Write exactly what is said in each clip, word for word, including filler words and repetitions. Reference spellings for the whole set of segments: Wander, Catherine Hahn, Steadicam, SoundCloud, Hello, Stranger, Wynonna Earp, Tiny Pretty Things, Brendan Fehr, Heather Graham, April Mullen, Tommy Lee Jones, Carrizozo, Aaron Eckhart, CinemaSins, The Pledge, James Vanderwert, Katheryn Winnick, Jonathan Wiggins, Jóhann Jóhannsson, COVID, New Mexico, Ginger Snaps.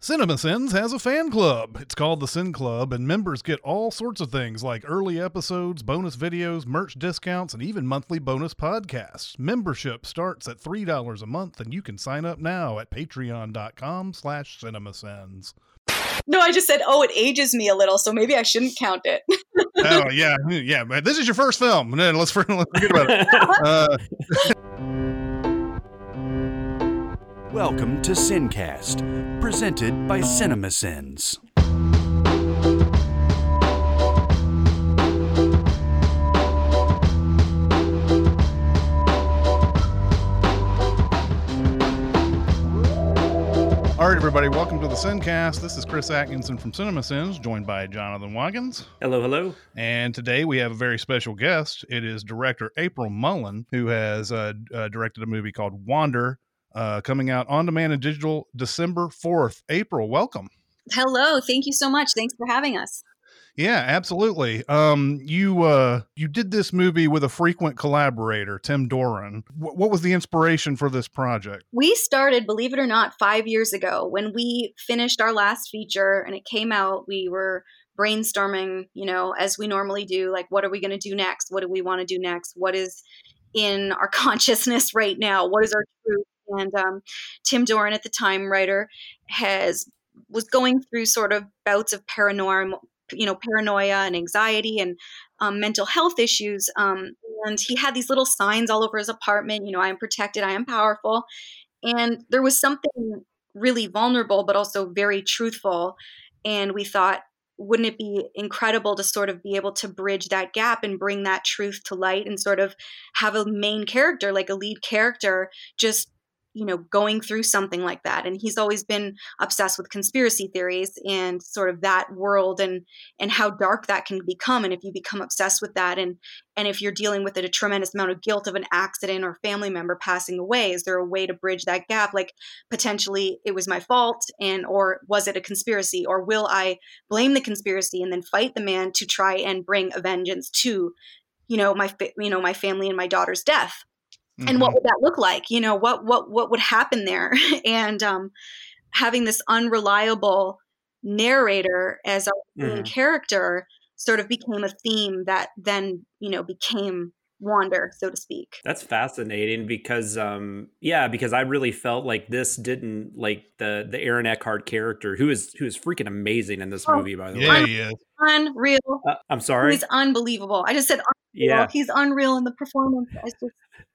CinemaSins has a fan club. It's called the Sin Club, and members get all sorts of things like early episodes, bonus videos, merch discounts, and even monthly bonus podcasts. Membership starts at three dollars a month, and you can sign up now at patreon.com slash CinemaSins. No, I just said, oh, it ages me a little, so maybe I shouldn't count it. Oh, yeah. Yeah. But this is your first film. Let's, let's forget about it. Uh, Welcome to Sincast, presented by CinemaSins. All right, everybody, welcome to the Sincast. This is Chris Atkinson from CinemaSins, joined by Jonathan Wiggins. Hello, hello. And today we have a very special guest. It is director April Mullen, who has uh, uh, directed a movie called Wander, uh, coming out on demand and digital December fourth. April, welcome. Hello. Thank you so much. Thanks for having us. Yeah, absolutely. Um, you uh, you did this movie with a frequent collaborator, Tim Doran. W- what was the inspiration for this project? We started, believe it or not, five years ago. When we finished our last feature and it came out, we were brainstorming, you know, as we normally do, like, what are we going to do next? What do we want to do next? What is in our consciousness right now? What is our truth? And um, Tim Doran, at the time, writer, has was going through sort of bouts of paranormal, you know, paranoia and anxiety and um, mental health issues. Um, and he had these little signs all over his apartment, you know, I am protected, I am powerful. And there was something really vulnerable, but also very truthful. And we thought, wouldn't it be incredible to sort of be able to bridge that gap and bring that truth to light and sort of have a main character, like a lead character, just, you know, going through something like that. And he's always been obsessed with conspiracy theories and sort of that world and, and how dark that can become. And if you become obsessed with that and, and if you're dealing with it, a tremendous amount of guilt of an accident or family member passing away, is there a way to bridge that gap? Like, potentially it was my fault, and, or was it a conspiracy, or will I blame the conspiracy and then fight the man to try and bring a vengeance to, you know, my, you know, my family and my daughter's death? And mm-hmm. what would that look like? You know, what, what, what would happen there? And um, having this unreliable narrator as our mm. main character sort of became a theme that then, you know, became Wander, so to speak. That's fascinating because, um, yeah, because I really felt like this didn't, like the the Aaron Eckhart character, who is who is freaking amazing in this oh, movie, by the yeah, way. Yeah, he is. Unreal. Uh, I'm sorry? He's unbelievable. I just said unreal. Yeah. He's unreal in the performance. I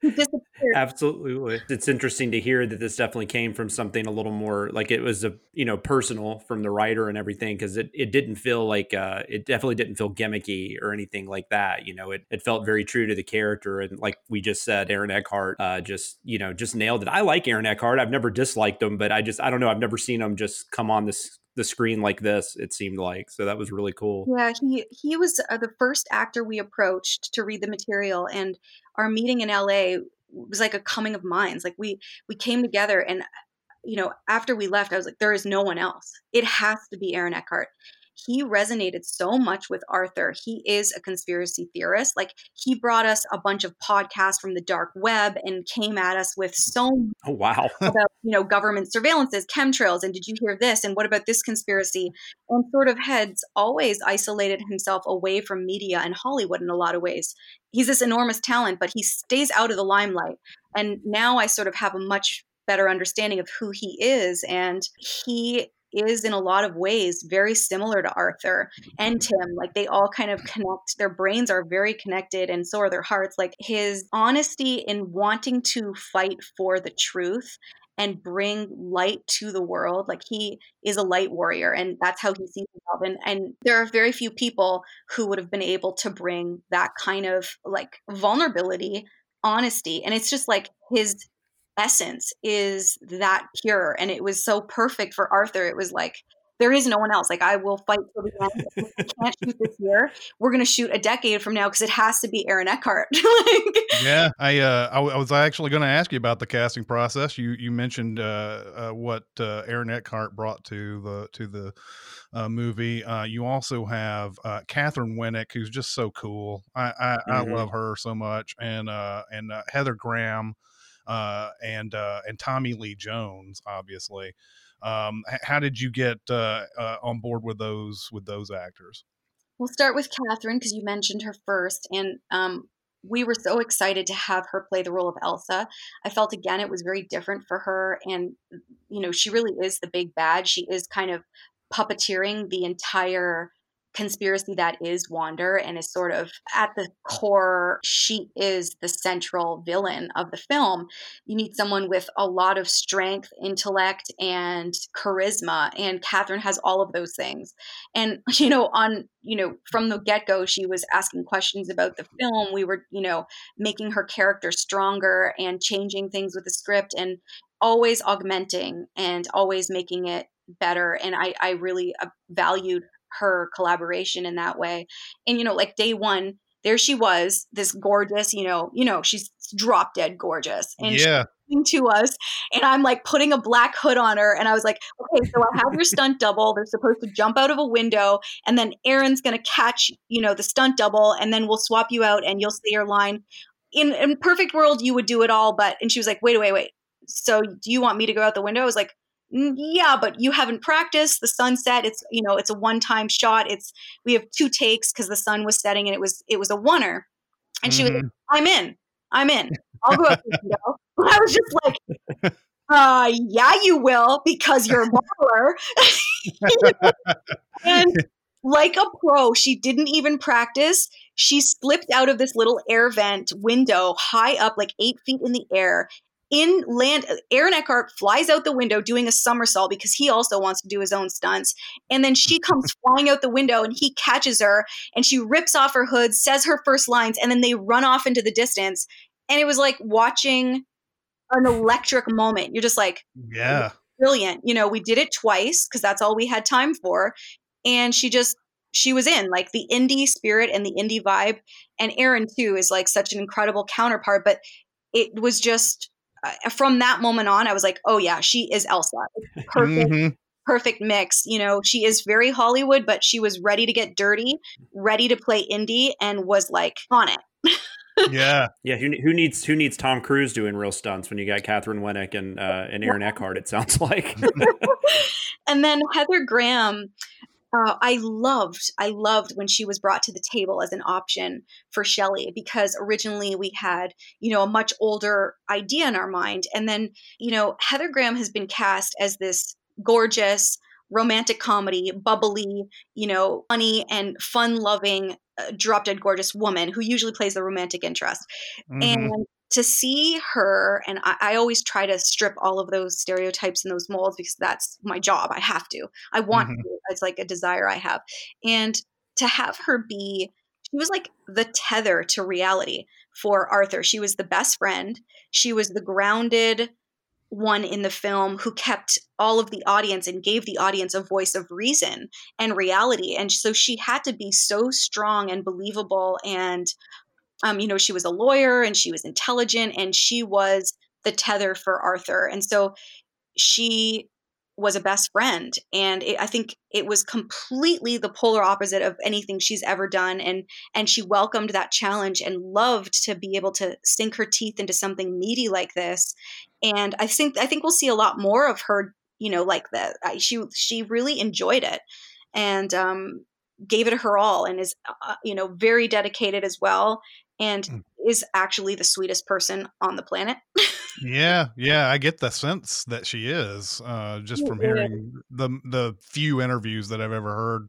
just... Absolutely. It's interesting to hear that this definitely came from something a little more like it was a, you know, personal from the writer and everything, because it, it didn't feel like uh it definitely didn't feel gimmicky or anything like that. You know, it, it felt very true to the character. And like we just said, Aaron Eckhart uh just, you know, just nailed it. I like Aaron Eckhart. I've never disliked him, but I just I don't know. I've never seen him just come on this the screen like this, it seemed like. So that was really cool. Yeah, he he was uh, the first actor we approached to read the material, and our meeting in L A was like a coming of minds. Like we we came together, and you know, after we left, I was like, there is no one else. It has to be Aaron Eckhart. He resonated so much with Arthur. He is a conspiracy theorist. Like, he brought us a bunch of podcasts from the dark web and came at us with so much oh, wow. about, you know, government surveillances, chemtrails, and did you hear this? And what about this conspiracy? And sort of heads always isolated himself away from media and Hollywood in a lot of ways. He's this enormous talent, but he stays out of the limelight. And now I sort of have a much better understanding of who he is. And he is in a lot of ways very similar to Arthur and Tim. Like, they all kind of connect. Their brains are very connected, and so are their hearts. Like, his honesty in wanting to fight for the truth and bring light to the world. Like, he is a light warrior, and that's how he sees himself. And, and there are very few people who would have been able to bring that kind of like vulnerability, honesty. And it's just like his essence is that pure, and it was so perfect for Arthur. It was like, there is no one else. Like, I will fight till the end. If we can't shoot this year, we're going to shoot a decade from now, because it has to be Aaron Eckhart. like, yeah, I, uh, I, I was actually going to ask you about the casting process. You you mentioned uh, uh, what uh, Aaron Eckhart brought to the to the uh, movie. Uh, you also have uh, Katheryn Winnick, who's just so cool. I I, mm-hmm. I love her so much, and uh, and uh, Heather Graham. Uh, and, uh, and Tommy Lee Jones, obviously. Um, how did you get uh, uh, on board with those with those actors? We'll start with Catherine because you mentioned her first, and um, we were so excited to have her play the role of Elsa. I felt again it was very different for her, and you know she really is the big bad. She is kind of puppeteering the entire conspiracy that is Wander, and is sort of at the core, she is the central villain of the film. You need someone with a lot of strength, intellect, and charisma, and Catherine has all of those things. And you know, on you know, from the get-go, she was asking questions about the film. We were, you know, making her character stronger and changing things with the script, and always augmenting and always making it better. And I, I really valued her collaboration in that way. And, you know, like day one, there she was, this gorgeous, you know, you know, she's drop dead gorgeous. And yeah. she's to us. And I'm like putting a black hood on her. And I was like, okay, so I have your stunt double. They're supposed to jump out of a window. And then Aaron's going to catch, you know, the stunt double. And then we'll swap you out and you'll say your line. In in perfect world, you would do it all. But, and she was like, wait, wait, wait. So do you want me to go out the window? I was like, yeah, but you haven't practiced the sunset. It's, you know, it's a one-time shot. It's, we have two takes because the sun was setting and it was, it was a oneer. And mm-hmm. she was like, I'm in, I'm in, I'll go up the window. And I was just like, uh, yeah, you will, because you're a modeler. You know? And like a pro, she didn't even practice. She slipped out of this little air vent window high up, like eight feet in the air. In land, Aaron Eckhart flies out the window doing a somersault because he also wants to do his own stunts. And then she comes flying out the window and he catches her and she rips off her hood, says her first lines, and then they run off into the distance. And it was like watching an electric moment. You're just like, yeah, brilliant. You know, we did it twice because that's all we had time for. And she just, she was in like the indie spirit and the indie vibe. And Aaron too is like such an incredible counterpart, but it was just, from that moment on, I was like, oh yeah, she is Elsa. It's perfect, mm-hmm. perfect mix. You know, she is very Hollywood, but she was ready to get dirty, ready to play indie, and was like on it. yeah. Yeah. Who, who needs, who needs Tom Cruise doing real stunts when you got Katheryn Winnick and, uh, and Aaron Eckhart, it sounds like. And then Heather Graham, Uh, I loved, I loved when she was brought to the table as an option for Shelley, because originally we had, you know, a much older idea in our mind. And then, you know, Heather Graham has been cast as this gorgeous romantic comedy, bubbly, you know, funny and fun-loving, uh, drop-dead gorgeous woman who usually plays the romantic interest. Mm-hmm. And to see her, and I, I always try to strip all of those stereotypes and those molds because that's my job. I have to. I want mm-hmm. to. It's like a desire I have. And to have her be, she was like the tether to reality for Arthur. She was the best friend. She was the grounded one in the film who kept all of the audience and gave the audience a voice of reason and reality. And so she had to be so strong and believable, and Um, you know, she was a lawyer and she was intelligent and she was the tether for Arthur. And so she was a best friend. And it, I think it was completely the polar opposite of anything she's ever done. And, and she welcomed that challenge and loved to be able to sink her teeth into something meaty like this. And I think, I think we'll see a lot more of her, you know, like that. She, she really enjoyed it. And, um, gave it her all, and is, uh, you know, very dedicated as well, and mm. is actually the sweetest person on the planet. yeah. Yeah. I get the sense that she is, uh, just yeah, from hearing yeah. the, the few interviews that I've ever heard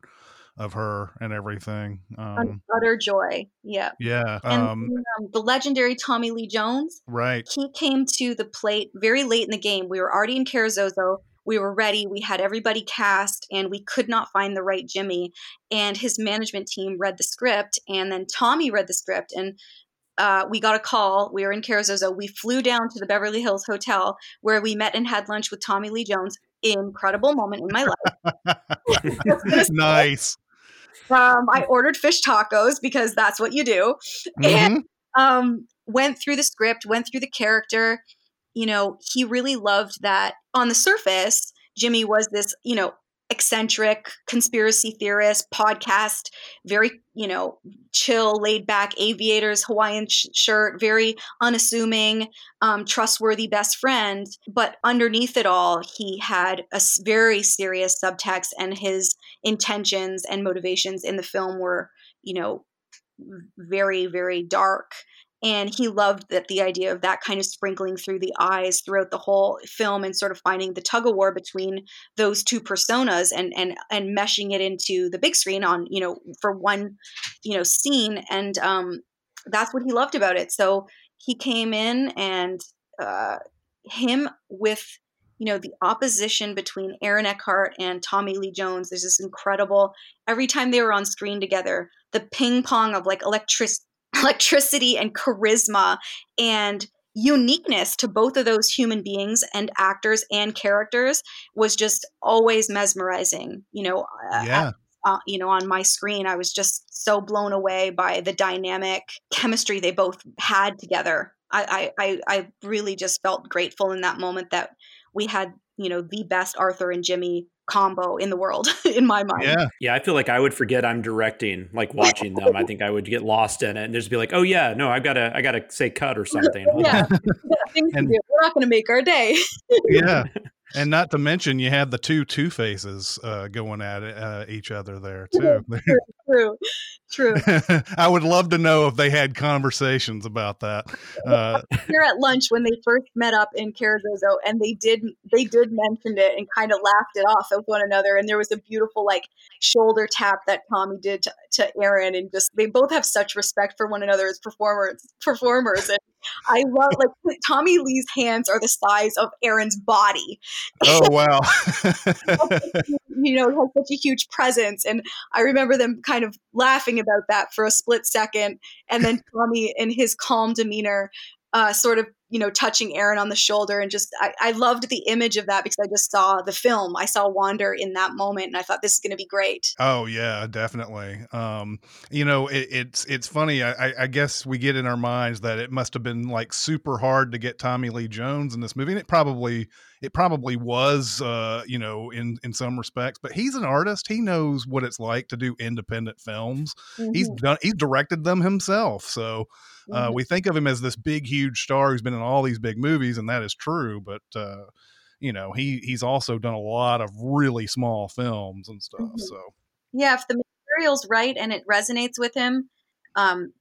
of her and everything. Um, utter joy. Yeah. Yeah. And um, um, the legendary Tommy Lee Jones, right. He came to the plate very late in the game. We were already in Carrizozo. We were ready. We had everybody cast, and we could not find the right Jimmy. And his management team read the script, and then Tommy read the script, and uh, we got a call. We were in Carrizozo. We flew down to the Beverly Hills Hotel, where we met and had lunch with Tommy Lee Jones. Incredible moment in my life. Nice. Um, I ordered fish tacos because that's what you do. Mm-hmm. And um, went through the script, went through the character. You know, he really loved that on the surface, Jimmy was this, you know, eccentric conspiracy theorist, podcast, very, you know, chill, laid back, aviators, Hawaiian sh- shirt, very unassuming, um, trustworthy best friend. But underneath it all, he had a very serious subtext, and his intentions and motivations in the film were, you know, very, very dark. And he loved that the idea of that kind of sprinkling through the eyes throughout the whole film, and sort of finding the tug of war between those two personas, and and and meshing it into the big screen on, you know, for one, you know, scene. And um, that's what he loved about it. So he came in, and uh, him with, you know, the opposition between Aaron Eckhart and Tommy Lee Jones. There's this incredible, every time they were on screen together, the ping pong of like electricity. Electricity and charisma and uniqueness to both of those human beings and actors and characters was just always mesmerizing. You know, yeah. uh, uh, you know, on my screen, I was just so blown away by the dynamic chemistry they both had together. I, I, I really just felt grateful in that moment that we had, you know, the best Arthur and Jimmy combo in the world, in my mind. Yeah. Yeah. I feel like I would forget I'm directing, like watching them. I think I would get lost in it and just be like, oh yeah, no, I've got to, I got to say cut or something. Yeah. Things and, to do. We're not going to make our day. Yeah. And not to mention you had the two two faces uh, going at uh, each other there too. True. True. True. I would love to know if they had conversations about that. Uh, Here at lunch when they first met up in Carrizozo, and they did they did mention it and kind of laughed it off of one another. And there was a beautiful like shoulder tap that Tommy did to, to Aaron, and just they both have such respect for one another as performers performers. And I love like Tommy Lee's hands are the size of Aaron's body. Oh wow. You know, has such a huge presence, and I remember them kind of laughing about that for a split second, and then Tommy in his calm demeanor uh sort of, you know, touching Aaron on the shoulder, and just I, I loved the image of that because I just saw the film. I saw Wander in that moment, and I thought this is going to be great. Oh yeah, definitely. Um, you know, it, it's it's funny. I, I guess we get in our minds that it must have been like super hard to get Tommy Lee Jones in this movie, and it probably it probably was. Uh, you know, in in some respects, but he's an artist. He knows what it's like to do independent films. Mm-hmm. He's done. He's directed them himself. So uh, mm-hmm. we think of him as this big, huge star who's been in all these big movies, and that is true, but uh you know he he's also done a lot of really small films and stuff. Mm-hmm. So yeah, if the material's right and it resonates with him, um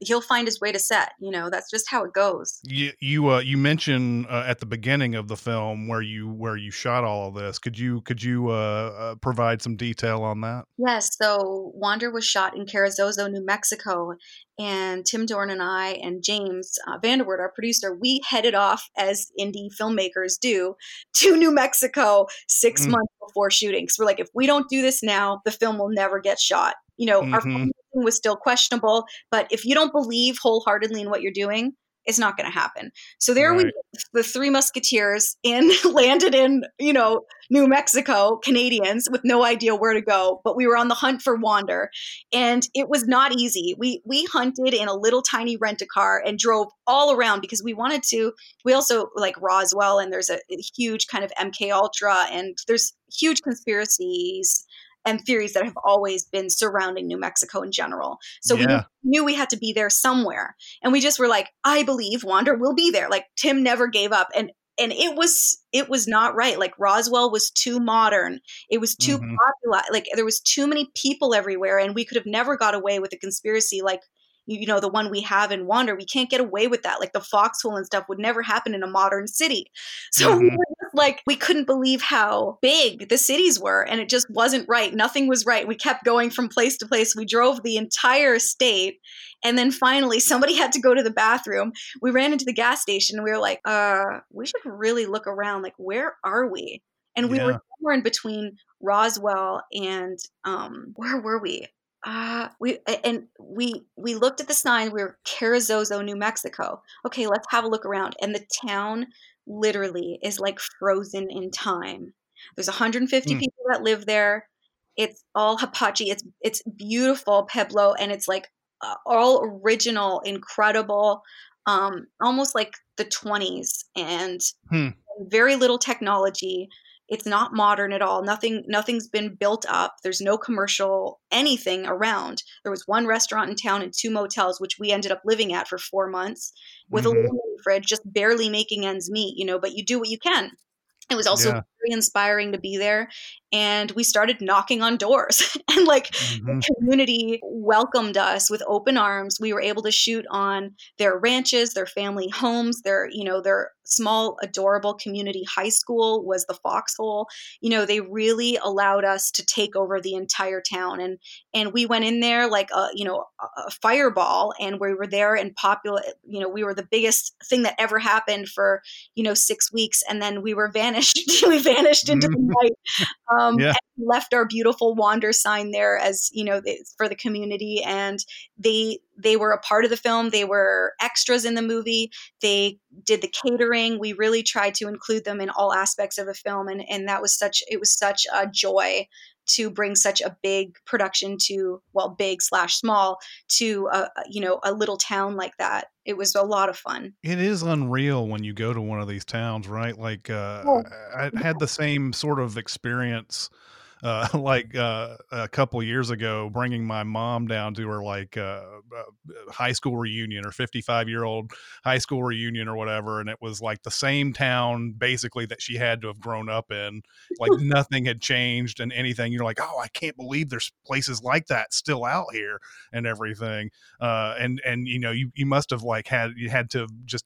he'll find his way to set. You know, that's just how it goes. You you uh you mentioned uh, at the beginning of the film where you where you shot all of this. Could you could you uh, uh provide some detail on that? Yes, so Wander was shot in Carrizozo, New Mexico, and Tim Doran and I and James uh, Vanderwert, our producer, we headed off as indie filmmakers do to New Mexico six mm-hmm. months before shooting. So we're like, if we don't do this now, the film will never get shot. You know, mm-hmm. our film was still questionable, but if you don't believe wholeheartedly in what you're doing, it's not going to happen. So there right. we, the three musketeers in landed in, you know, New Mexico, Canadians with no idea where to go, but we were on the hunt for Wander, and it was not easy. We, we hunted in a little tiny rent-a-car and drove all around because we wanted to, we also like Roswell, and there's a, a huge kind of MKUltra, and there's huge conspiracies and theories that have always been surrounding New Mexico in general. So yeah. we knew we had to be there somewhere. And we just were like, I believe Wander will be there. Like Tim never gave up. And and it was it was not right. Like Roswell was too modern. It was too mm-hmm. popular. Like there was too many people everywhere. And we could have never got away with a conspiracy like, you know, the one we have in Wander. We can't get away with that. Like the foxhole and stuff would never happen in a modern city. So mm-hmm. we were just like, we couldn't believe how big the cities were, and it just wasn't right. Nothing was right. We kept going from place to place. We drove the entire state, and then finally somebody had to go to the bathroom. We ran into the gas station, and we were like, uh, we should really look around. Like, where are we? And we yeah. were somewhere in between Roswell and um, where were we? Uh, we and we we looked at the sign. We were Carrizozo, New Mexico. Okay, let's have a look around. And the town literally is like frozen in time. There's one hundred fifty mm. people that live there. It's all hipachi. It's it's beautiful pueblo, and it's like uh, all original, incredible, um, almost like the twenties, and mm. very little technology. It's not modern at all. Nothing, nothing's been built up. There's no commercial anything around. There was one restaurant in town and two motels, which we ended up living at for four months with mm-hmm. a little fridge, just barely making ends meet, you know, but you do what you can. It was also yeah. very inspiring to be there. And we started knocking on doors and like mm-hmm. the community welcomed us with open arms. We were able to shoot on their ranches, their family homes, their, you know, their small, adorable community high school was the Foxhole. You know, they really allowed us to take over the entire town. And, and we went in there like a, you know, a fireball, and we were there and popular, you know, we were the biggest thing that ever happened for, you know, six weeks. And then we were vanished. we vanished into mm-hmm. the night. Um, Um, yeah. And left our beautiful Wander sign there as, you know, for the community. And they, they were a part of the film. They were extras in the movie. They did the catering. We really tried to include them in all aspects of the film. And, and that was such, it was such a joy to bring such a big production to, well, big slash small to, a, you know, a little town like that. It was a lot of fun. It is unreal when you go to one of these towns, right? Like uh, oh, I yeah. had the same sort of experience uh, like uh, a couple years ago, bringing my mom down to her like uh, uh, high school reunion or fifty-five year old high school reunion or whatever. And it was like the same town basically that she had to have grown up in, like nothing had changed and anything. You're like, oh, I can't believe there's places like that still out here and everything. Uh, and, and, you know, you, you must have like had, you had to just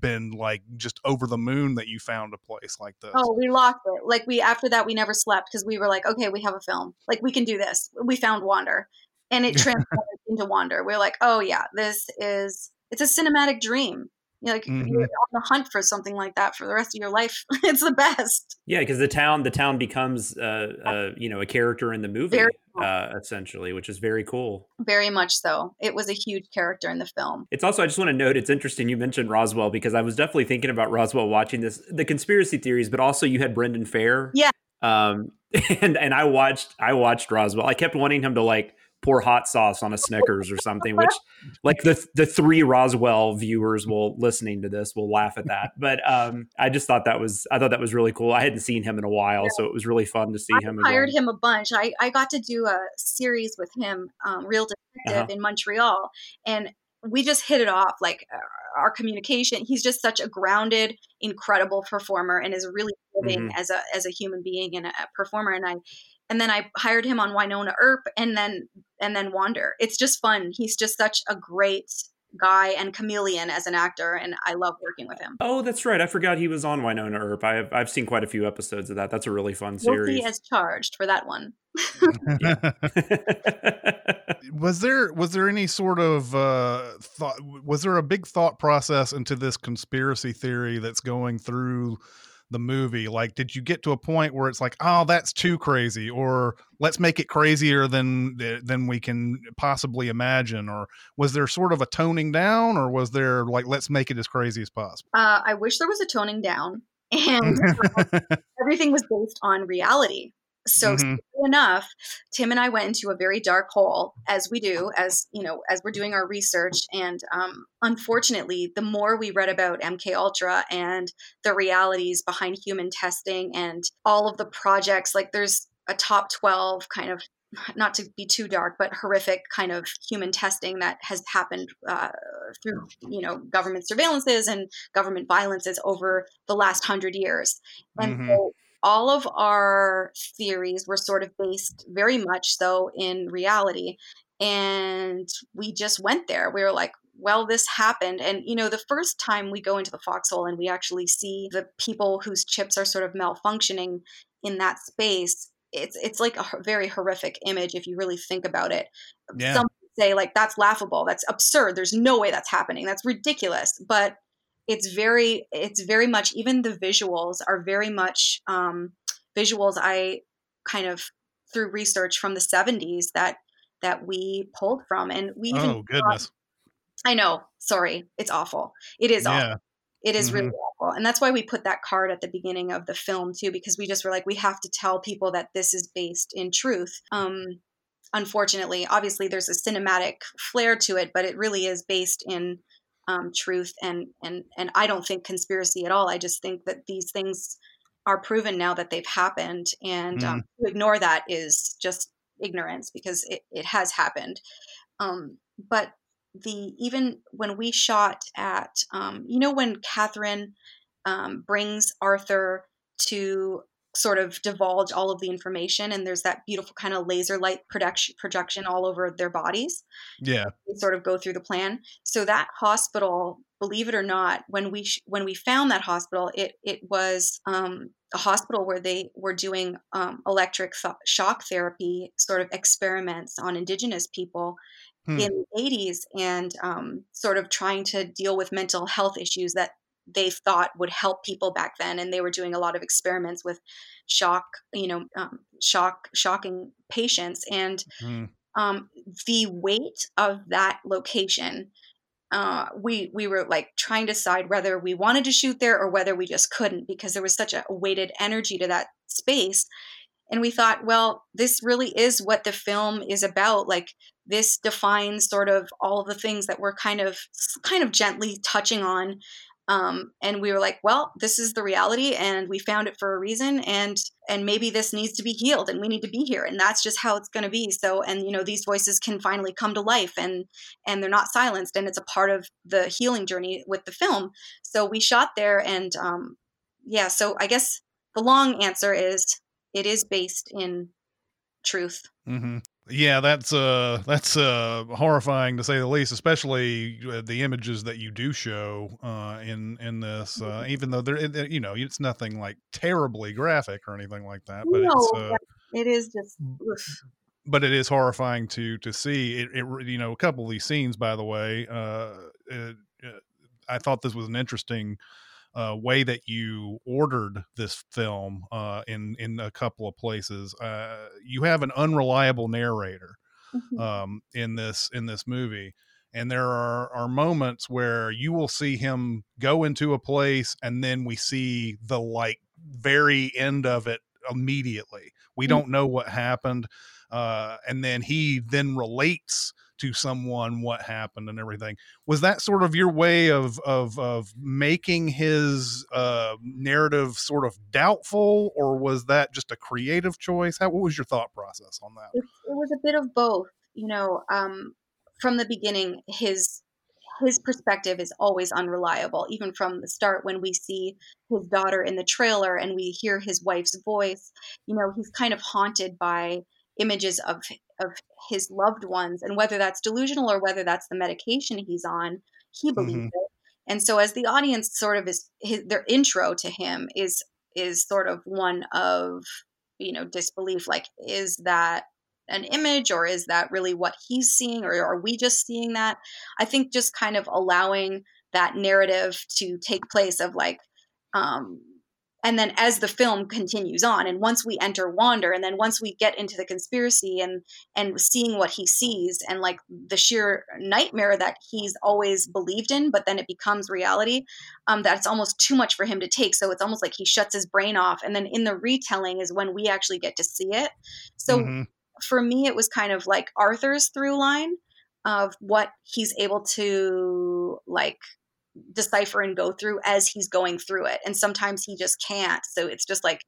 been like just over the moon that you found a place like this. Oh, we locked it. Like we, after that, we never slept because we were like, okay, we have a film. Like we can do this. We found Wander, and it transformed into Wander. We're like, oh yeah, this is, it's a cinematic dream. You know, like mm-hmm. you're on the hunt for something like that for the rest of your life. It's the best. Yeah. Cause the town, the town becomes, uh, uh you know, a character in the movie, very cool. uh, essentially, which is very cool. Very much so. It was a huge character in the film. It's also, I just want to note, it's interesting. You mentioned Roswell because I was definitely thinking about Roswell watching this, the conspiracy theories, but also you had Brendan Fehr. Yeah. Um, and, and I watched, I watched Roswell. I kept wanting him to like, pour hot sauce on a Snickers or something, which like the the three Roswell viewers will listening to this will laugh at that. But um, I just thought that was, I thought that was really cool. I hadn't seen him in a while, yeah. so it was really fun to see I him. I hired again. him a bunch. I, I got to do a series with him, um, Real Detective uh-huh. in Montreal. And we just hit it off. Like our communication, he's just such a grounded, incredible performer and is really living mm-hmm. as a, as a human being and a performer. And I, And then I hired him on Wynonna Earp and then and then Wander. It's just fun. He's just such a great guy and chameleon as an actor, and I love working with him. Oh, that's right. I forgot he was on Wynonna Earp. I have, I've seen quite a few episodes of that. That's a really fun series. He has charged for that one. was there was there any sort of uh, thought? Was there a big thought process into this conspiracy theory that's going through the movie? Like, did you get to a point where it's like, oh, that's too crazy, or let's make it crazier than than we can possibly imagine? Or was there sort of a toning down, or was there like, let's make it as crazy as possible? Uh, I wish there was a toning down, and uh, everything was based on reality. So mm-hmm. Soon enough, Tim and I went into a very dark hole, as we do, as you know, as we're doing our research. And um, unfortunately, the more we read about MKUltra and the realities behind human testing and all of the projects, like there's a top twelve kind of, not to be too dark, but horrific kind of human testing that has happened uh, through, you know, government surveillances and government violences over the last hundred years. And mm-hmm. so all of our theories were sort of based very much so in reality. And we just went there. We were like, well, this happened. And, you know, the first time we go into the Foxhole and we actually see the people whose chips are sort of malfunctioning in that space, it's it's like a very horrific image if you really think about it. Yeah. Some say like, that's laughable. That's absurd. There's no way that's happening. That's ridiculous. But It's very, it's very much, even the visuals are very much um, visuals I kind of through research from the seventies that, that we pulled from. And we, even oh goodness. Thought, I know. Sorry. It's awful. It is yeah. awful. It is mm-hmm. really awful. And that's why we put that card at the beginning of the film too, because we just were like, we have to tell people that this is based in truth. Um, unfortunately, obviously there's a cinematic flair to it, but it really is based in Um, truth and and and I don't think conspiracy at all. I just think that these things are proven now that they've happened. And mm. um, to ignore that is just ignorance, because it, it has happened. Um, but the, even when we shot at, um, you know, when Catherine um, brings Arthur to sort of divulge all of the information, and there's that beautiful kind of laser light projection projection all over their bodies. Yeah. They sort of go through the plan. So that hospital, believe it or not, when we, sh- when we found that hospital, it, it was um, a hospital where they were doing um, electric th- shock therapy sort of experiments on indigenous people hmm. in the eighties, and um, sort of trying to deal with mental health issues that they thought would help people back then. And they were doing a lot of experiments with shock, you know, um, shock, shocking patients. And mm. um, the weight of that location, uh, we, we were like trying to decide whether we wanted to shoot there or whether we just couldn't, because there was such a weighted energy to that space. And we thought, well, this really is what the film is about. Like, this defines sort of all of the things that we're kind of, kind of gently touching on. Um, and we were like, well, this is the reality, and we found it for a reason, and, and maybe this needs to be healed, and we need to be here, and that's just how it's going to be. So, and you know, these voices can finally come to life, and, and they're not silenced, and it's a part of the healing journey with the film. So we shot there, and, um, yeah, so I guess the long answer is it is based in truth. Mm-hmm. Yeah, that's uh, that's uh, horrifying to say the least, especially the images that you do show uh, in in this. Uh, even though they're, you know, it's nothing like terribly graphic or anything like that, but no, it's, uh, it is just. Ugh. But it is horrifying to to see. It, it you know, a couple of these scenes, by the way, uh, it, it, I thought this was an interesting Uh, way that you ordered this film uh, in in a couple of places. Uh, you have an unreliable narrator mm-hmm. um, in this in this movie, and there are, are moments where you will see him go into a place, and then we see the like very end of it immediately. We mm-hmm. don't know what happened, uh, and then he then relates to someone what happened and everything. Was that sort of your way of, of, of making his uh, narrative sort of doubtful, or was that just a creative choice? How, what was your thought process on that? It, it was a bit of both, you know, um, from the beginning, his, his perspective is always unreliable, even from the start, when we see his daughter in the trailer and we hear his wife's voice. You know, he's kind of haunted by images of, of his loved ones, and whether that's delusional or whether that's the medication he's on, he believes mm-hmm. it. And so as the audience sort of is, his, their intro to him is, is sort of one of, you know, disbelief. Like, is that an image, or is that really what he's seeing? Or are we just seeing that? I think just kind of allowing that narrative to take place of like, um, and then as the film continues on, and once we enter Wander, and then once we get into the conspiracy and, and seeing what he sees, and like the sheer nightmare that he's always believed in, but then it becomes reality, um, that's almost too much for him to take. So it's almost like he shuts his brain off. And then in the retelling is when we actually get to see it. So mm-hmm. for me, it was kind of like Arthur's through line of what he's able to like decipher and go through as he's going through it. And sometimes he just can't. So it's just like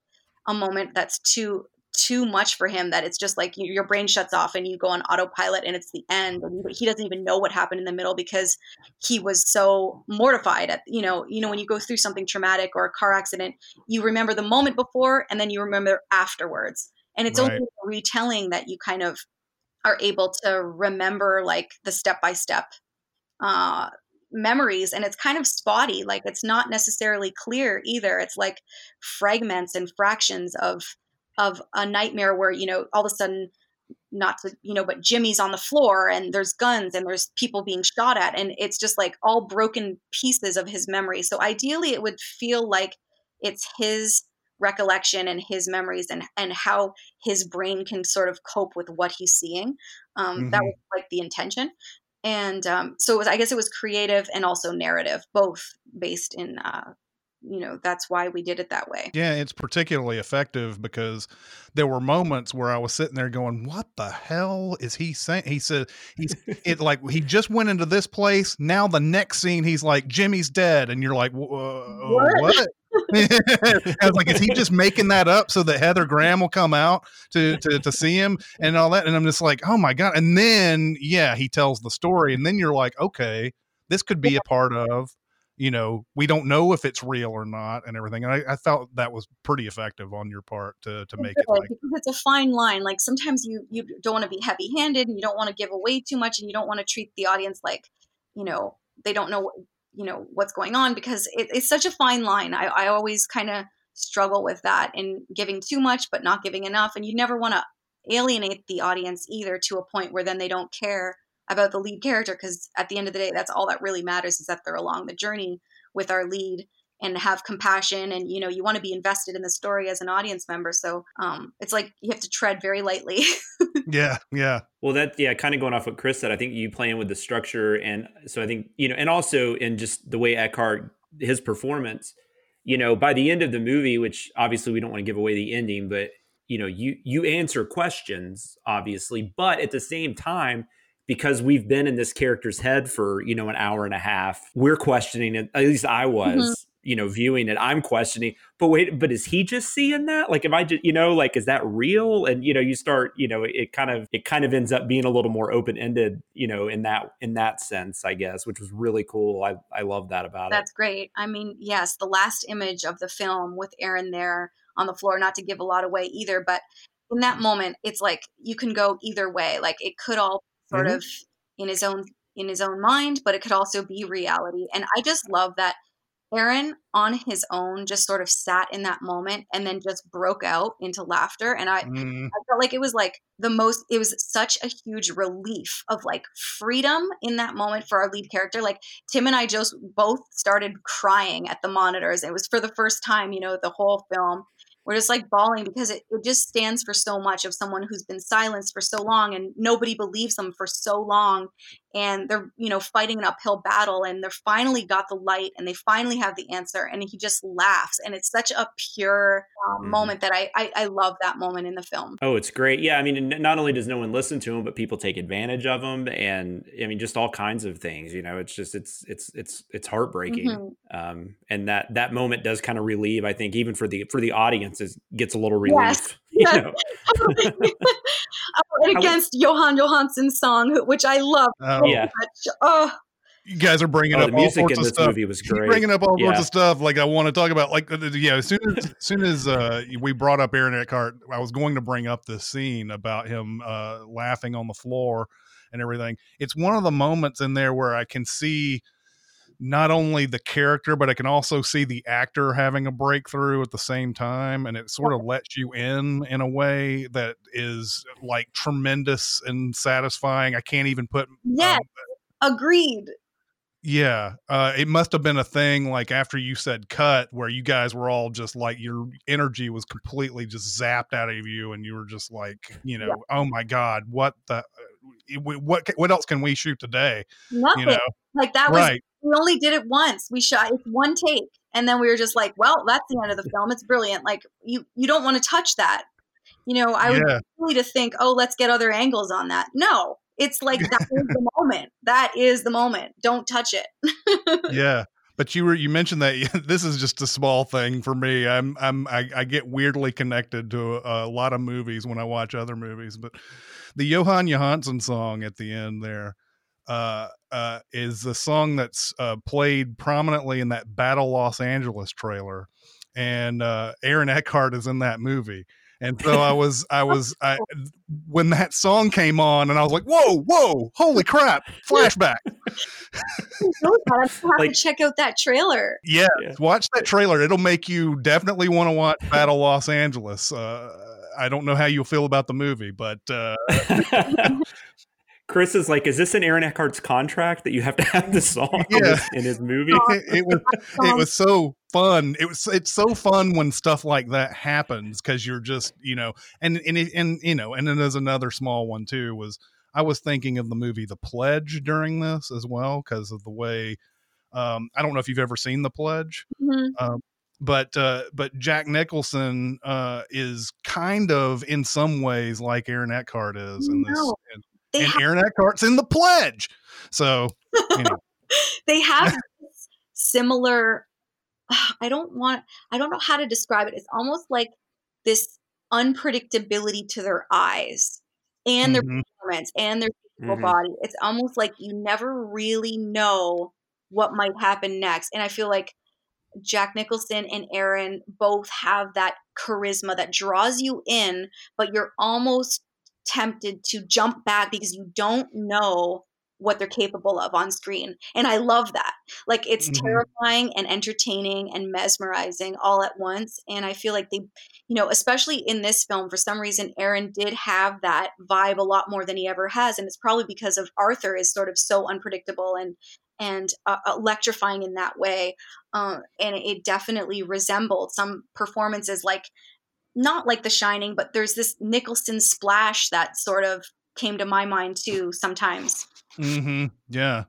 a moment that's too, too much for him, that it's just like you, your brain shuts off and you go on autopilot, and it's the end. And he doesn't even know what happened in the middle, because he was so mortified at, you know, you know, when you go through something traumatic or a car accident, you remember the moment before, and then you remember afterwards. And it's right. only retelling that you kind of are able to remember like the step-by-step, uh, memories, and it's kind of spotty. Like, it's not necessarily clear either. It's like fragments and fractions of of a nightmare where, you know, all of a sudden, not to, you know, but Jimmy's on the floor, and there's guns, and there's people being shot at, and it's just like all broken pieces of his memory. So ideally it would feel like it's his recollection and his memories, and and how his brain can sort of cope with what he's seeing. Um mm-hmm. That was like the intention. And um, so it was, I guess it was creative and also narrative, both based in, uh, you know, that's why we did it that way. Yeah, it's particularly effective because there were moments where I was sitting there going, what the hell is he saying? He said, he's it like, he just went into this place. Now the next scene, he's like, Jimmy's dead. And you're like, whoa, what? what? I was like, is he just making that up so that Heather Graham will come out to, to, to see him and all that? And I'm just like, oh my God. And then, yeah, he tells the story. And then you're like, okay, this could be a part of, you know, we don't know if it's real or not and everything. And I, I felt that was pretty effective on your part to, to make it. Like, because it's a fine line. Like sometimes you, you don't want to be heavy handed and you don't want to give away too much and you don't want to treat the audience like, you know, they don't know what, you know, what's going on, because it, it's such a fine line. I, I always kind of struggle with that and giving too much, but not giving enough. And you never want to alienate the audience either to a point where then they don't care about the lead character. Because at the end of the day, that's all that really matters, is that they're along the journey with our lead and have compassion. And, you know, you want to be invested in the story as an audience member. So um, it's like, you have to tread very lightly. Yeah. Yeah. Well, that, yeah, kind of going off what Chris said, I think you playing with the structure. And so I think, you know, and also in just the way Eckhart, his performance, you know, by the end of the movie, which obviously we don't want to give away the ending, but you know, you, you answer questions obviously, but at the same time, because we've been in this character's head for, you know, an hour and a half, we're questioning it. At least I was, mm-hmm. you know, viewing it. I'm questioning, but wait, but is he just seeing that? Like, am I just, you know, like, is that real? And, you know, you start, you know, it kind of, it kind of ends up being a little more open-ended, you know, in that, in that sense, I guess, which was really cool. I, I love that about it. That's great. I mean, yes, the last image of the film with Aaron there on the floor, not to give a lot away either, but in that moment, it's like, you can go either way. Like it could all sort mm-hmm. of in his own, in his own mind, but it could also be reality. And I just love that Aaron on his own just sort of sat in that moment and then just broke out into laughter. And I, mm. I felt like it was like the most, it was such a huge relief of like freedom in that moment for our lead character. Like Tim and I just both started crying at the monitors. It was for the first time, you know, the whole film. We're just like bawling because it, it just stands for so much of someone who's been silenced for so long and nobody believes them for so long. And they're, you know, fighting an uphill battle and they're finally got the light and they finally have the answer. And he just laughs. And it's such a pure uh, mm. moment that I, I, I love that moment in the film. Oh, it's great. Yeah. I mean, not only does no one listen to him, but people take advantage of him. And I mean, just all kinds of things, you know, it's just, it's, it's, it's, it's heartbreaking. Mm-hmm. Um, and that, that moment does kind of relieve, I think, even for the, for the audience, is gets a little relief. Yes. You know? And against I, Jóhann Jóhannsson's song, which I love um, so yeah. much. Oh, you guys are bringing oh, up the all music sorts in of this stuff. Movie was great. You're bringing up all yeah. sorts of stuff. Like I want to talk about, like, yeah. As soon as, as soon as uh, we brought up Aaron Eckhart, I was going to bring up this scene about him uh, laughing on the floor and everything. It's one of the moments in there where I can see not only the character, but I can also see the actor having a breakthrough at the same time. And it sort of lets you in, in a way that is like tremendous and satisfying. I can't even put. Yeah. Um, agreed. Yeah. Uh, it must've been a thing. Like after you said cut, where you guys were all just like, your energy was completely just zapped out of you. And you were just like, you know, yeah. Oh my God, what the, what, what else can we shoot today? Nothing. You know? Like that was, right. We only did it once. We shot it's one take. And then we were just like, well, that's the end of the film. It's brilliant. Like you, you don't want to touch that. You know, I yeah. would really to think, oh, let's get other angles on that. No, it's like, that is the moment. That is the moment. Don't touch it. Yeah. But you were, you mentioned that this is just a small thing for me. I'm, I'm, I, I get weirdly connected to a, a lot of movies when I watch other movies, but the Jóhann Jóhannsson song at the end there, Uh, uh, is the song that's uh, played prominently in that Battle Los Angeles trailer, and uh, Aaron Eckhart is in that movie. And so I was, I was, I, when that song came on, and I was like, "Whoa, whoa, holy crap!" Flashback. I have like, to check out that trailer. Yeah, yeah, watch that trailer. It'll make you definitely want to watch Battle Los Angeles. Uh, I don't know how you'll feel about the movie, but. Uh, Chris is like, is this in Aaron Eckhart's contract that you have to have this song yeah. in his movie? It, it was, it was so fun. It was, it's so fun when stuff like that happens, because you're just, you know, and and and you know, and then there's another small one too. Was I was thinking of the movie The Pledge during this as well, because of the way um, I don't know if you've ever seen The Pledge, mm-hmm. um, but uh, but Jack Nicholson uh, is kind of in some ways like Aaron Eckhart is in no. this. In, They and have- Aaron Eckhart's in The Pledge. So, you know. They have this similar I don't want, I don't know how to describe it. It's almost like this unpredictability to their eyes and their mm-hmm. performance and their physical mm-hmm. body. It's almost like you never really know what might happen next. And I feel like Jack Nicholson and Aaron both have that charisma that draws you in, but you're almost tempted to jump back because you don't know what they're capable of on screen. And I love that. Like, it's mm-hmm. terrifying and entertaining and mesmerizing all at once. And I feel like they, you know, especially in this film, for some reason, Aaron did have that vibe a lot more than he ever has. And it's probably because of Arthur is sort of so unpredictable and, and uh, electrifying in that way. Um, and it definitely resembled some performances, like, not like The Shining, but there's this Nicholson splash that sort of came to my mind too sometimes. Mm-hmm. Yeah.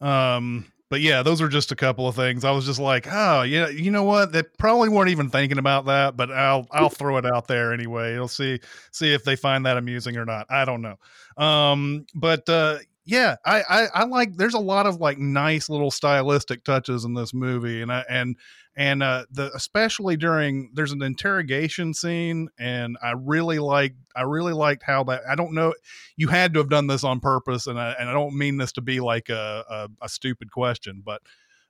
Um, but yeah, those are just a couple of things. I was just like, oh yeah, you know what? They probably weren't even thinking about that, but I'll, I'll throw it out there anyway. You'll see, see if they find that amusing or not. I don't know. Um, but, uh, yeah, I, I, I like, there's a lot of like nice little stylistic touches in this movie. And I, and, and, uh, the, especially during, there's an interrogation scene, and I really like, I really liked how that, I don't know, you had to have done this on purpose. And I, and I don't mean this to be like a, a, a stupid question, but,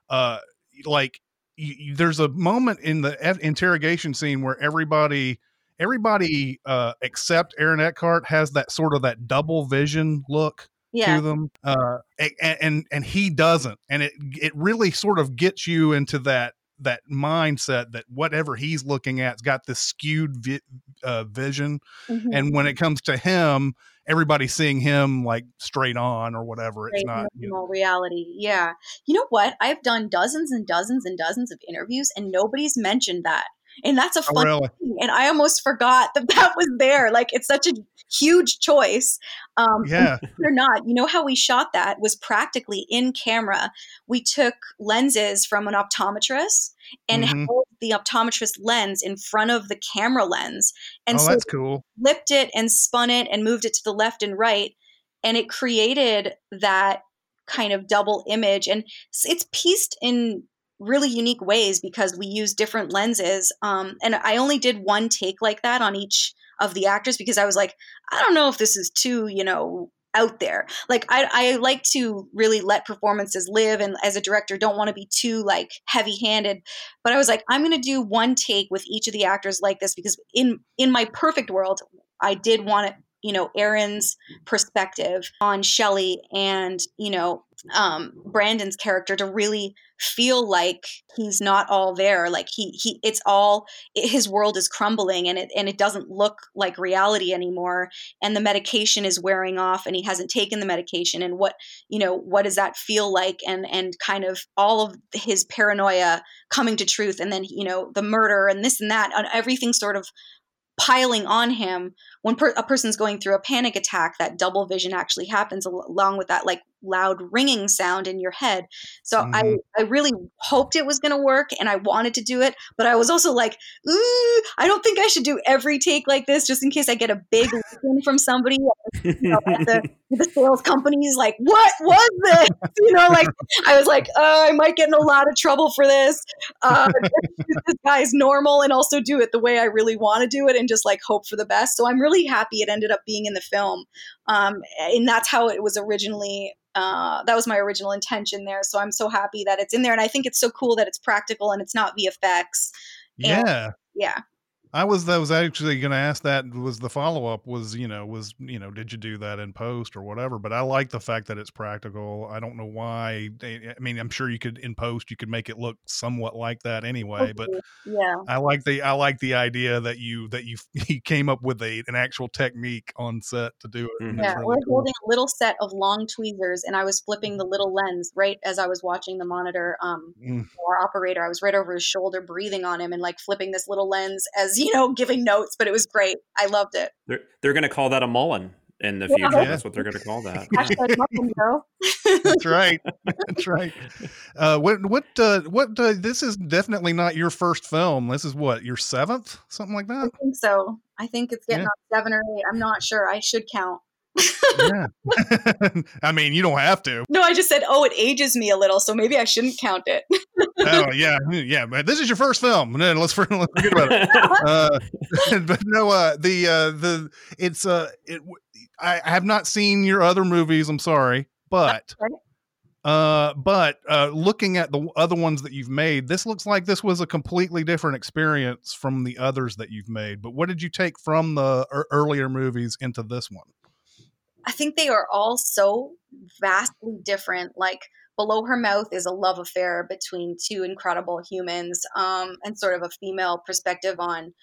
uh, like you, you, there's a moment in the interrogation scene where everybody, everybody, uh, except Aaron Eckhart has that sort of that double vision look. Yeah. To them, uh, and, and and he doesn't, and it it really sort of gets you into that that mindset that whatever he's looking at's got this skewed vi- uh, vision, mm-hmm. and when it comes to him, everybody's seeing him like straight on or whatever. It's right, not you know. Reality. Yeah, you know what? I've done dozens and dozens and dozens of interviews, and nobody's mentioned that. And that's a fun oh, really? thing. And I almost forgot that that was there. Like, it's such a huge choice. Um, yeah. Or not. You know how we shot that was practically in camera. We took lenses from an optometrist and mm-hmm. held the optometrist lens in front of the camera lens. And oh, so that's cool. Flipped it and spun it and moved it to the left and right. And it created that kind of double image. And it's pieced in really unique ways because we use different lenses. Um, and I only did one take like that on each of the actors because I was like, I don't know if this is too, you know, out there. Like, I, I like to really let performances live. And as a director, don't want to be too like heavy handed, but I was like, I'm going to do one take with each of the actors like this, because in, in my perfect world, I did want it, you know, Aaron's perspective on Shelley and, you know, um, Brandon's character to really feel like he's not all there. Like he, he, it's all, it, his world is crumbling and it, and it doesn't look like reality anymore. And the medication is wearing off and he hasn't taken the medication. And what, you know, what does that feel like? And, and kind of all of his paranoia coming to truth. And then, you know, the murder and this and that, and everything sort of piling on him when per- a person's going through a panic attack. That double vision actually happens al- along with that like loud ringing sound in your head. So mm-hmm. I, I really hoped it was going to work and I wanted to do it, but I was also like, ooh, I don't think I should do every take like this just in case I get a big listen from somebody, you know, at the, the sales company's like, what was this? You know, like I was like, oh, I might get in a lot of trouble for this. Uh, this guy's normal and also do it the way I really want to do it and just like hope for the best. So I'm really happy it ended up being in the film. Um, and that's how it was originally, uh, that was my original intention there. So I'm so happy that it's in there. And I think it's so cool that it's practical and it's not V F X. And, yeah. Yeah. I was, that was actually going to ask, that was the follow-up was, you know, was, you know, did you do that in post or whatever? But I like the fact that it's practical. I don't know why. I mean, I'm sure you could in post, you could make it look somewhat like that anyway, but yeah, I like the, I like the idea that you, that you, you came up with a, an actual technique on set to do it. Mm-hmm. Yeah, really we're cool. Holding a little set of long tweezers and I was flipping the little lens right as I was watching the monitor, um, mm. our operator. I was right over his shoulder breathing on him and like flipping this little lens as, you know, giving notes, but it was great. I loved it. They're, they're going to call that a Mullen in the future. Yeah. That's what they're going to call that. That's right. That's right. Uh, what, what, uh, what, uh, this is definitely not your first film. This is what, your seventh, something like that? I think so. I think it's getting yeah. on seven or eight. I'm not sure. I should count. Yeah. I mean, you don't have to. No, I just said, oh, it ages me a little, so maybe I shouldn't count it. Oh, yeah. Yeah. But this is your first film. Let's forget about it. Uh, but no, uh, the, uh, the, it's, uh, it, I, I have not seen your other movies. I'm sorry. But, uh, but, uh, looking at the other ones that you've made, this looks like this was a completely different experience from the others that you've made. But what did you take from the er- earlier movies into this one? I think they are all so vastly different. Like, Below Her Mouth is a love affair between two incredible humans, um, and sort of a female perspective on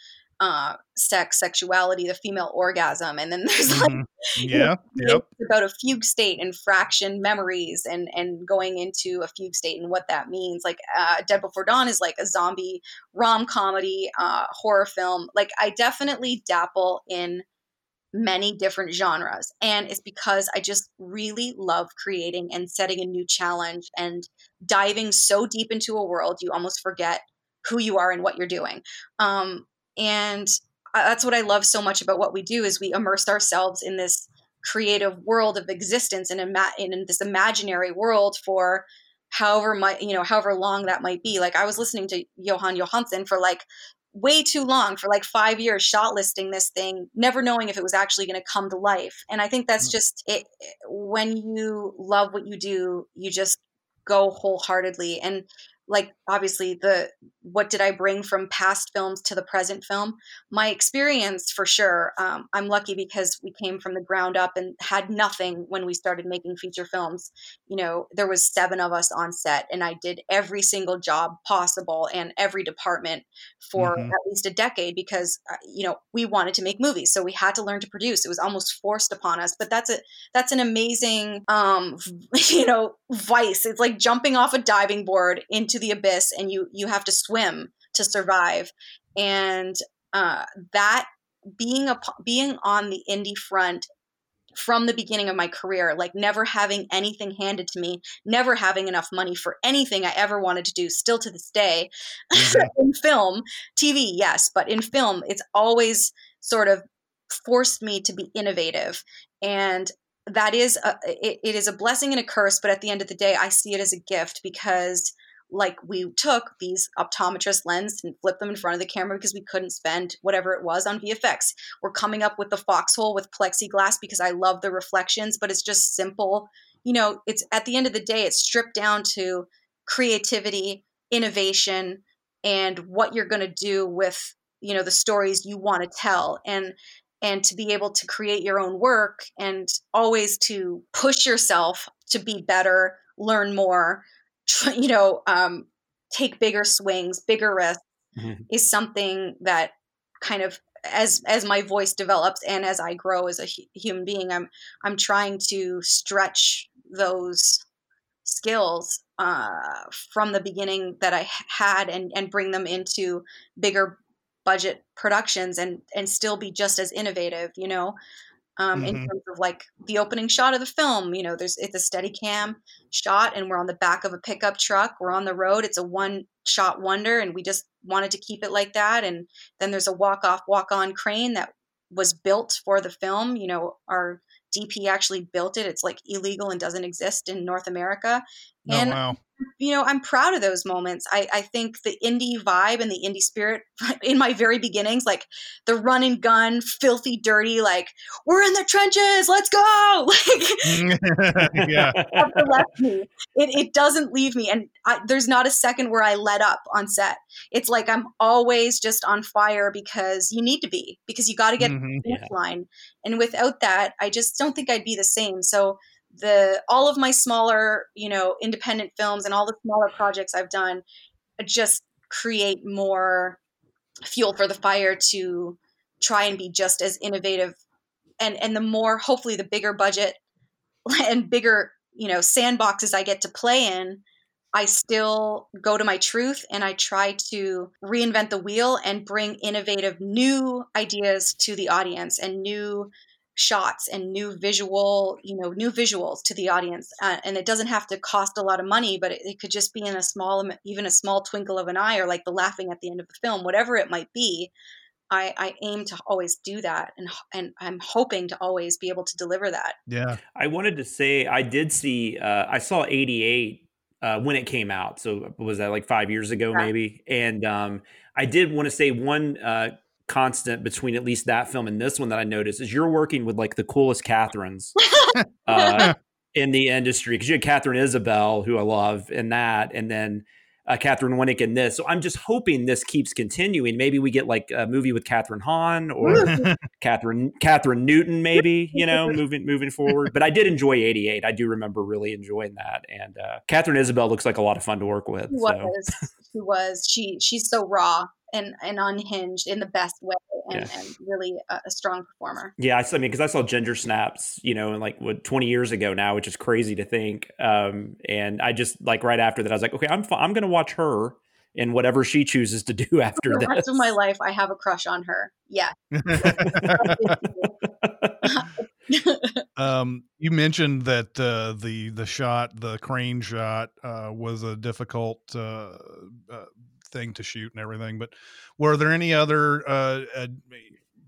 uh, sex, sexuality, the female orgasm. And then there's like, mm-hmm. yeah, you know, yep. about a fugue state and fraction memories and, and going into a fugue state and what that means. Like, uh, Dead Before Dawn is like a zombie rom comedy, uh, horror film. Like, I definitely dabble in many different genres, and it's because I just really love creating and setting a new challenge and diving so deep into a world you almost forget who you are and what you're doing. Um, and that's what I love so much about what we do, is we immerse ourselves in this creative world of existence and ima- in this imaginary world for however much, you know, however long that might be. Like, I was listening to Jóhann Jóhannsson for like way too long, for like five years shot listing this thing, never knowing if it was actually going to come to life. And I think that's just it. When you love what you do, you just go wholeheartedly. And like, obviously, the, what did I bring from past films to the present film? My experience, for sure. Um, I'm lucky because we came from the ground up and had nothing when we started making feature films. You know, there was seven of us on set, and I did every single job possible and every department for mm-hmm. at least a decade because, uh, you know, we wanted to make movies. So we had to learn to produce. It was almost forced upon us, but that's a, that's an amazing, um, you know, vice. It's like jumping off a diving board into the abyss, and you you have to swim to survive. And uh that being a being on the indie front from the beginning of my career, like never having anything handed to me, never having enough money for anything I ever wanted to do, still to this day, yeah. in film, T V, yes, but in film, it's always sort of forced me to be innovative. And that is a, it, it is a blessing and a curse, but at the end of the day, I see it as a gift because like we took these optometrist lenses and flipped them in front of the camera because we couldn't spend whatever it was on V F X. We're coming up with the foxhole with plexiglass because I love the reflections, but it's just simple. You know, it's at the end of the day, it's stripped down to creativity, innovation, and what you're going to do with, you know, the stories you want to tell. And and to be able to create your own work and always to push yourself to be better, learn more, you know, um, take bigger swings, bigger risks mm-hmm. is something that kind of, as, as my voice develops and as I grow as a hu- human being, I'm, I'm trying to stretch those skills, uh, from the beginning that I had and, and bring them into bigger budget productions and, and still be just as innovative, you know? Um, mm-hmm. In terms of like the opening shot of the film, you know, there's, it's a Steadicam shot and we're on the back of a pickup truck. We're on the road. It's a one shot wonder. And we just wanted to keep it like that. And then there's a walk off, walk on crane that was built for the film. You know, our D P actually built it. It's like illegal and doesn't exist in North America. And, oh, wow. you know, I'm proud of those moments. I, I think the indie vibe and the indie spirit in my very beginnings, like the run and gun, filthy, dirty, like we're in the trenches, let's go. Like, yeah. Never left me. It, it doesn't leave me. And I, there's not a second where I let up on set. It's like, I'm always just on fire because you need to be, because you got to get mm-hmm, to the finish yeah. line. And without that, I just don't think I'd be the same. So the, all of my smaller, you know, independent films and all the smaller projects I've done just create more fuel for the fire to try and be just as innovative. And, and the more, hopefully the bigger budget and bigger, you know, sandboxes I get to play in, I still go to my truth and I try to reinvent the wheel and bring innovative new ideas to the audience and new shots and new visual, you know, new visuals to the audience. Uh, and it doesn't have to cost a lot of money, but it, it could just be in a small, even a small twinkle of an eye or like the laughing at the end of the film, whatever it might be. I, I aim to always do that, and and I'm hoping to always be able to deliver that. Yeah, I wanted to say I did see uh, I saw eighty-eight uh, when it came out. So was that like five years ago, yeah. maybe? And um, I did want to say one uh, constant between at least that film and this one that I noticed is you're working with like the coolest Catherine's uh, in the industry, because you had Catherine Isabel, who I love, in that, and then. Uh, Katheryn Winnick in this. So I'm just hoping this keeps continuing. Maybe we get like a movie with Catherine Hahn or Catherine Catherine Newton, maybe, you know, moving moving forward. But I did enjoy eighty-eight. I do remember really enjoying that. And uh, Catherine Isabel looks like a lot of fun to work with. She so. was. She was. She, she's so raw and, and unhinged in the best way. And, yeah. and really a, a strong performer. Yeah, I, I mean, because I saw Ginger Snaps, you know, and like what twenty years ago now, which is crazy to think. Um, and I just like right after that, I was like, okay, I'm I'm going to watch her in whatever she chooses to do after that. For the rest of my life, I have a crush on her. Yeah. um, you mentioned that uh, the the shot, the crane shot, uh, was a difficult. Uh, uh, thing to shoot and everything, but were there any other uh, uh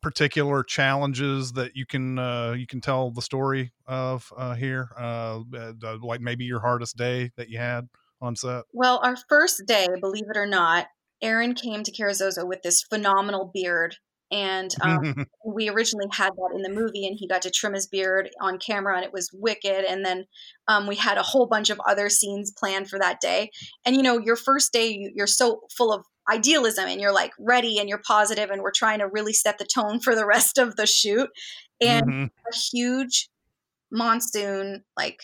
particular challenges that you can uh you can tell the story of uh here uh, uh like maybe your hardest day that you had on set? Well, our first day, believe it or not, Aaron came to Carrizozo with this phenomenal beard, and um we originally had that in the movie, and he got to trim his beard on camera, and it was wicked. And then um we had a whole bunch of other scenes planned for that day. And you know, your first day, you're so full of idealism, and you're like ready, and you're positive, and we're trying to really set the tone for the rest of the shoot. And mm-hmm. a huge monsoon, like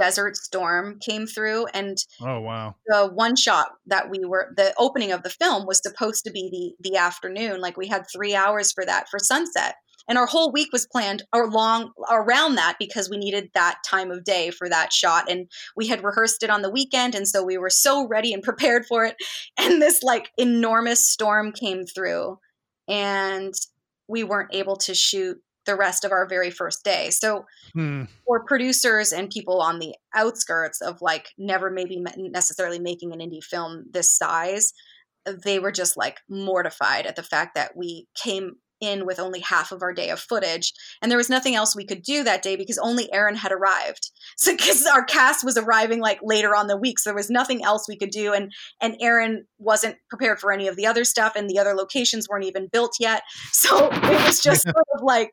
desert storm came through, and oh wow the one shot that we were the opening of the film was supposed to be the the afternoon. Like we had three hours for that, for sunset, and our whole week was planned or long around that, because we needed that time of day for that shot, and we had rehearsed it on the weekend, and so we were so ready and prepared for it. And this like enormous storm came through, and we weren't able to shoot the rest of our very first day. So hmm. for producers and people on the outskirts of like never maybe necessarily making an indie film this size, they were just like mortified at the fact that we came in with only half of our day of footage, and there was nothing else we could do that day because only Aaron had arrived. So because our cast was arriving like later on the week, so there was nothing else we could do, and and Aaron wasn't prepared for any of the other stuff, and the other locations weren't even built yet. So it was just sort of like,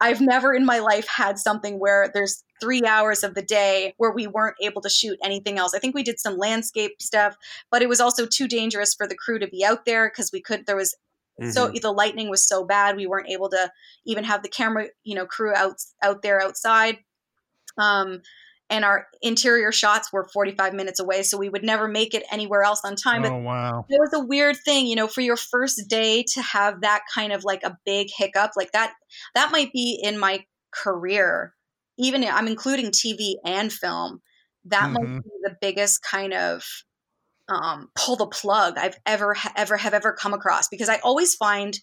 I've never in my life had something where there's three hours of the day where we weren't able to shoot anything else. I think we did some landscape stuff, but it was also too dangerous for the crew to be out there because we could. There was. So mm-hmm. the lightning was so bad, we weren't able to even have the camera, you know, crew out, out there outside. Um, and our interior shots were forty-five minutes away, so we would never make it anywhere else on time. Oh, wow. It was a weird thing, you know, for your first day to have that kind of like a big hiccup like that, that might be in my career, even I'm including T V and film. That mm-hmm. might be the biggest kind of, um, pull the plug I've ever, ha- ever have ever come across, because I always find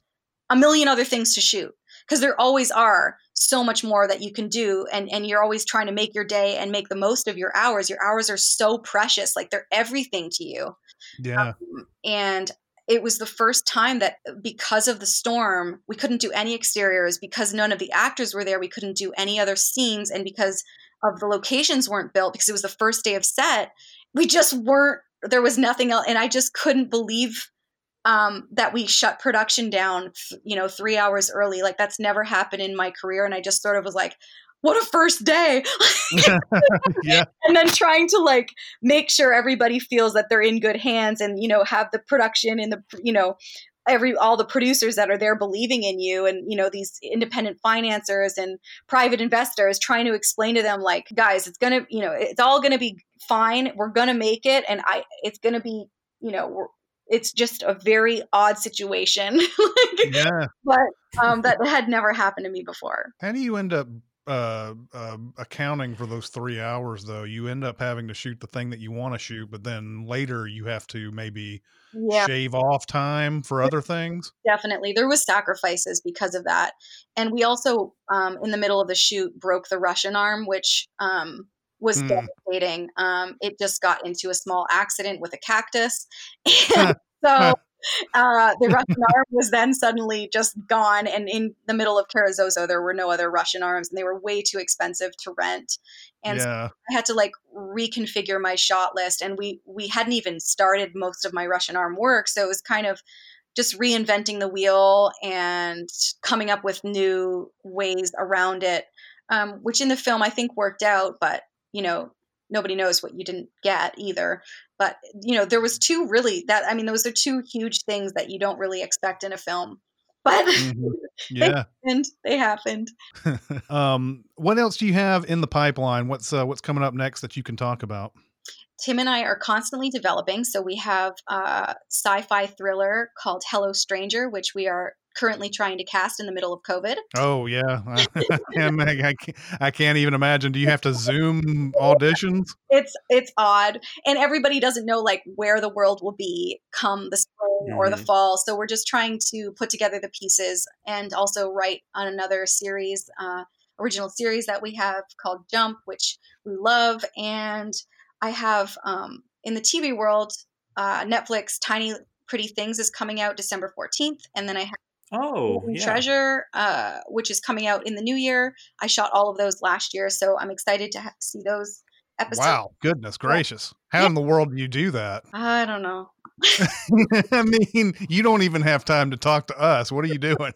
a million other things to shoot, because there always are so much more that you can do. And, and you're always trying to make your day and make the most of your hours. Your hours are so precious. Like they're everything to you. Yeah. Um, and it was the first time that because of the storm, we couldn't do any exteriors, because none of the actors were there. We couldn't do any other scenes. And because of the locations weren't built, because it was the first day of set, we just weren't, there was nothing else. And I just couldn't believe um, that we shut production down, you know, three hours early. Like that's never happened in my career. And I just sort of was like, what a first day. yeah. And then trying to like make sure everybody feels that they're in good hands, and, you know, have the production and the, you know, every, all the producers that are there believing in you, and, you know, these independent financiers and private investors, trying to explain to them like, guys, it's going to, you know, it's all going to be fine. We're going to make it. And I, it's going to be, you know, we're, it's just a very odd situation, like, yeah. but um, that had never happened to me before. How do you end up uh, uh, accounting for those three hours though? You end up having to shoot the thing that you want to shoot, but then later you have to maybe yeah. shave off time for other things. Definitely. There was sacrifices because of that. And we also, um, in the middle of the shoot, broke the Russian arm, which, um, was mm. devastating. Um, it just got into a small accident with a cactus. And so Uh, the Russian arm was then suddenly just gone. And in the middle of Carrizozo, there were no other Russian arms, and they were way too expensive to rent. And yeah. so I had to like reconfigure my shot list. And we, we hadn't even started most of my Russian arm work. So it was kind of just reinventing the wheel and coming up with new ways around it, um, which in the film I think worked out, but you know, nobody knows what you didn't get either. But, you know, there was two really that, I mean, those are two huge things that you don't really expect in a film, but mm-hmm. yeah. they happened. They happened. um, what else do you have in the pipeline? What's, uh, what's coming up next that you can talk about? Tim and I are constantly developing. So we have a sci-fi thriller called Hello, Stranger, which we are currently trying to cast in the middle of COVID. Oh yeah. I, I, can't, I can't even imagine. Do you have to Zoom auditions? It's, it's odd. And everybody doesn't know like where the world will be come the spring mm. or the fall. So we're just trying to put together the pieces and also write on another series, uh, original series that we have called Jump, which we love. And I have, um, in the T V world, uh, Netflix, Tiny Pretty Things is coming out December fourteenth. And then I have Oh, yeah. Treasure, uh, which is coming out in the new year. I shot all of those last year, so I'm excited to ha- see those episodes. Wow, goodness gracious. How yeah. in the world do you do that? I don't know. I mean, you don't even have time to talk to us. What are you doing?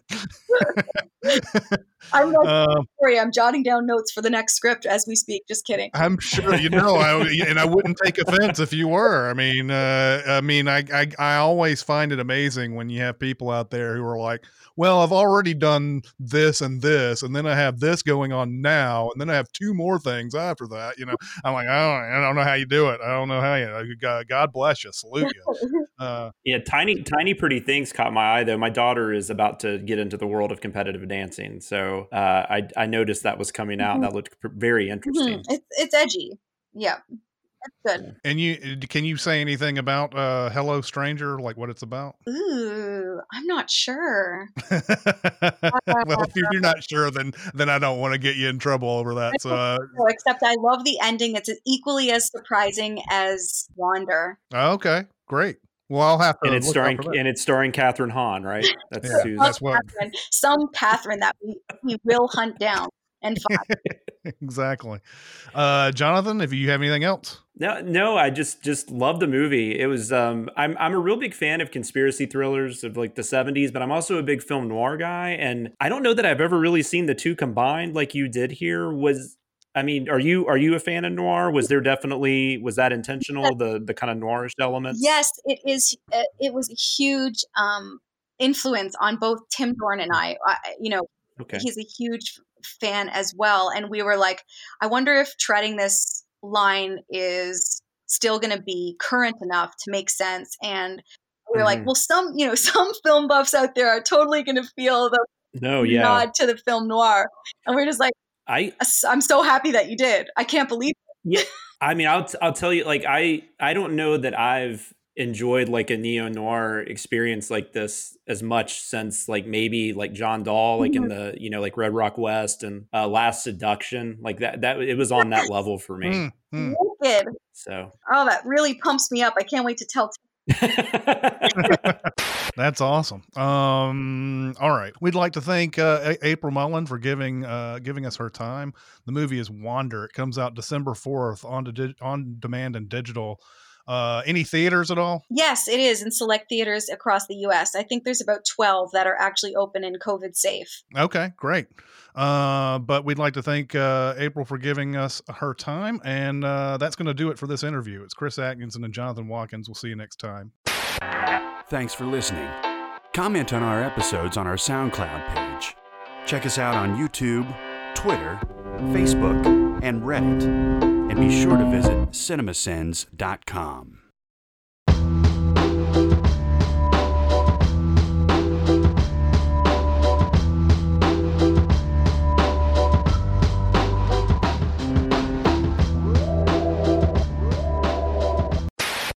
I'm like, um, sorry, I'm jotting down notes for the next script as we speak. Just kidding. I'm sure you know, I, and I wouldn't take offense if you were. I mean, uh, I mean, I, I I always find it amazing when you have people out there who are like, "Well, I've already done this and this, and then I have this going on now, and then I have two more things after that." You know, I'm like, I don't, I don't know how you do it. I don't know how you. God bless you, salute you. Uh, yeah, tiny, tiny, pretty things caught my eye though. My daughter is about to get into the world of competitive dancing, so. Uh, I, I noticed that was coming out. Mm-hmm. That looked very interesting. Mm-hmm. It's, it's edgy. Yeah. That's good. And you, can you say anything about uh, Hello Stranger, like what it's about? Ooh, I'm not sure. Well, if you're not sure, then then I don't want to get you in trouble over that. So, uh, except I love the ending. It's equally as surprising as Wander. Okay, great. Well, I'll have to. And it's starring and it's starring Catherine Hahn, right? That's yeah, who's, that's what Catherine, some Catherine that we, we will hunt down and find. Exactly. Uh, Jonathan, if you have anything else. No, no, I just just love the movie. It was um, I'm I'm a real big fan of conspiracy thrillers of like the seventies, but I'm also a big film noir guy, and I don't know that I've ever really seen the two combined like you did here. Was I mean, are you are you a fan of noir? Was there definitely, was that intentional, the the kind of noirish elements? Yes, it is. It was a huge um, influence on both Tim Doran and I. I you know, okay. He's a huge fan as well. And we were like, I wonder if treading this line is still going to be current enough to make sense. And we were mm-hmm. like, well, some, you know, some film buffs out there are totally going to feel the no, yeah. nod to the film noir. And we're just like, I, I'm so happy that you did. I can't believe it. Yeah, I mean, I'll, t- I'll tell you, like, I, I don't know that I've enjoyed like a neo-noir experience like this as much since like maybe like John Dahl, like mm-hmm. in the, you know, like Red Rock West and uh, Last Seduction, like that, that it was on that level for me. Mm-hmm. Naked. So, oh, that really pumps me up. I can't wait to tell. T- That's awesome. Um, all right. We'd like to thank uh, a- April Mullen for giving uh, giving us her time. The movie is Wander. It comes out December fourth on, di- on demand and digital. Uh, any theaters at all? Yes, it is in select theaters across the U S. I think there's about twelve that are actually open and COVID safe. Okay, great. Uh, but we'd like to thank uh, April for giving us her time. And uh, that's going to do it for this interview. It's Chris Atkinson and Jonathan Watkins. We'll see you next time. Thanks for listening. Comment on our episodes on our SoundCloud page. Check us out on YouTube, Twitter, Facebook, and Reddit. And be sure to visit CinemaSins dot com.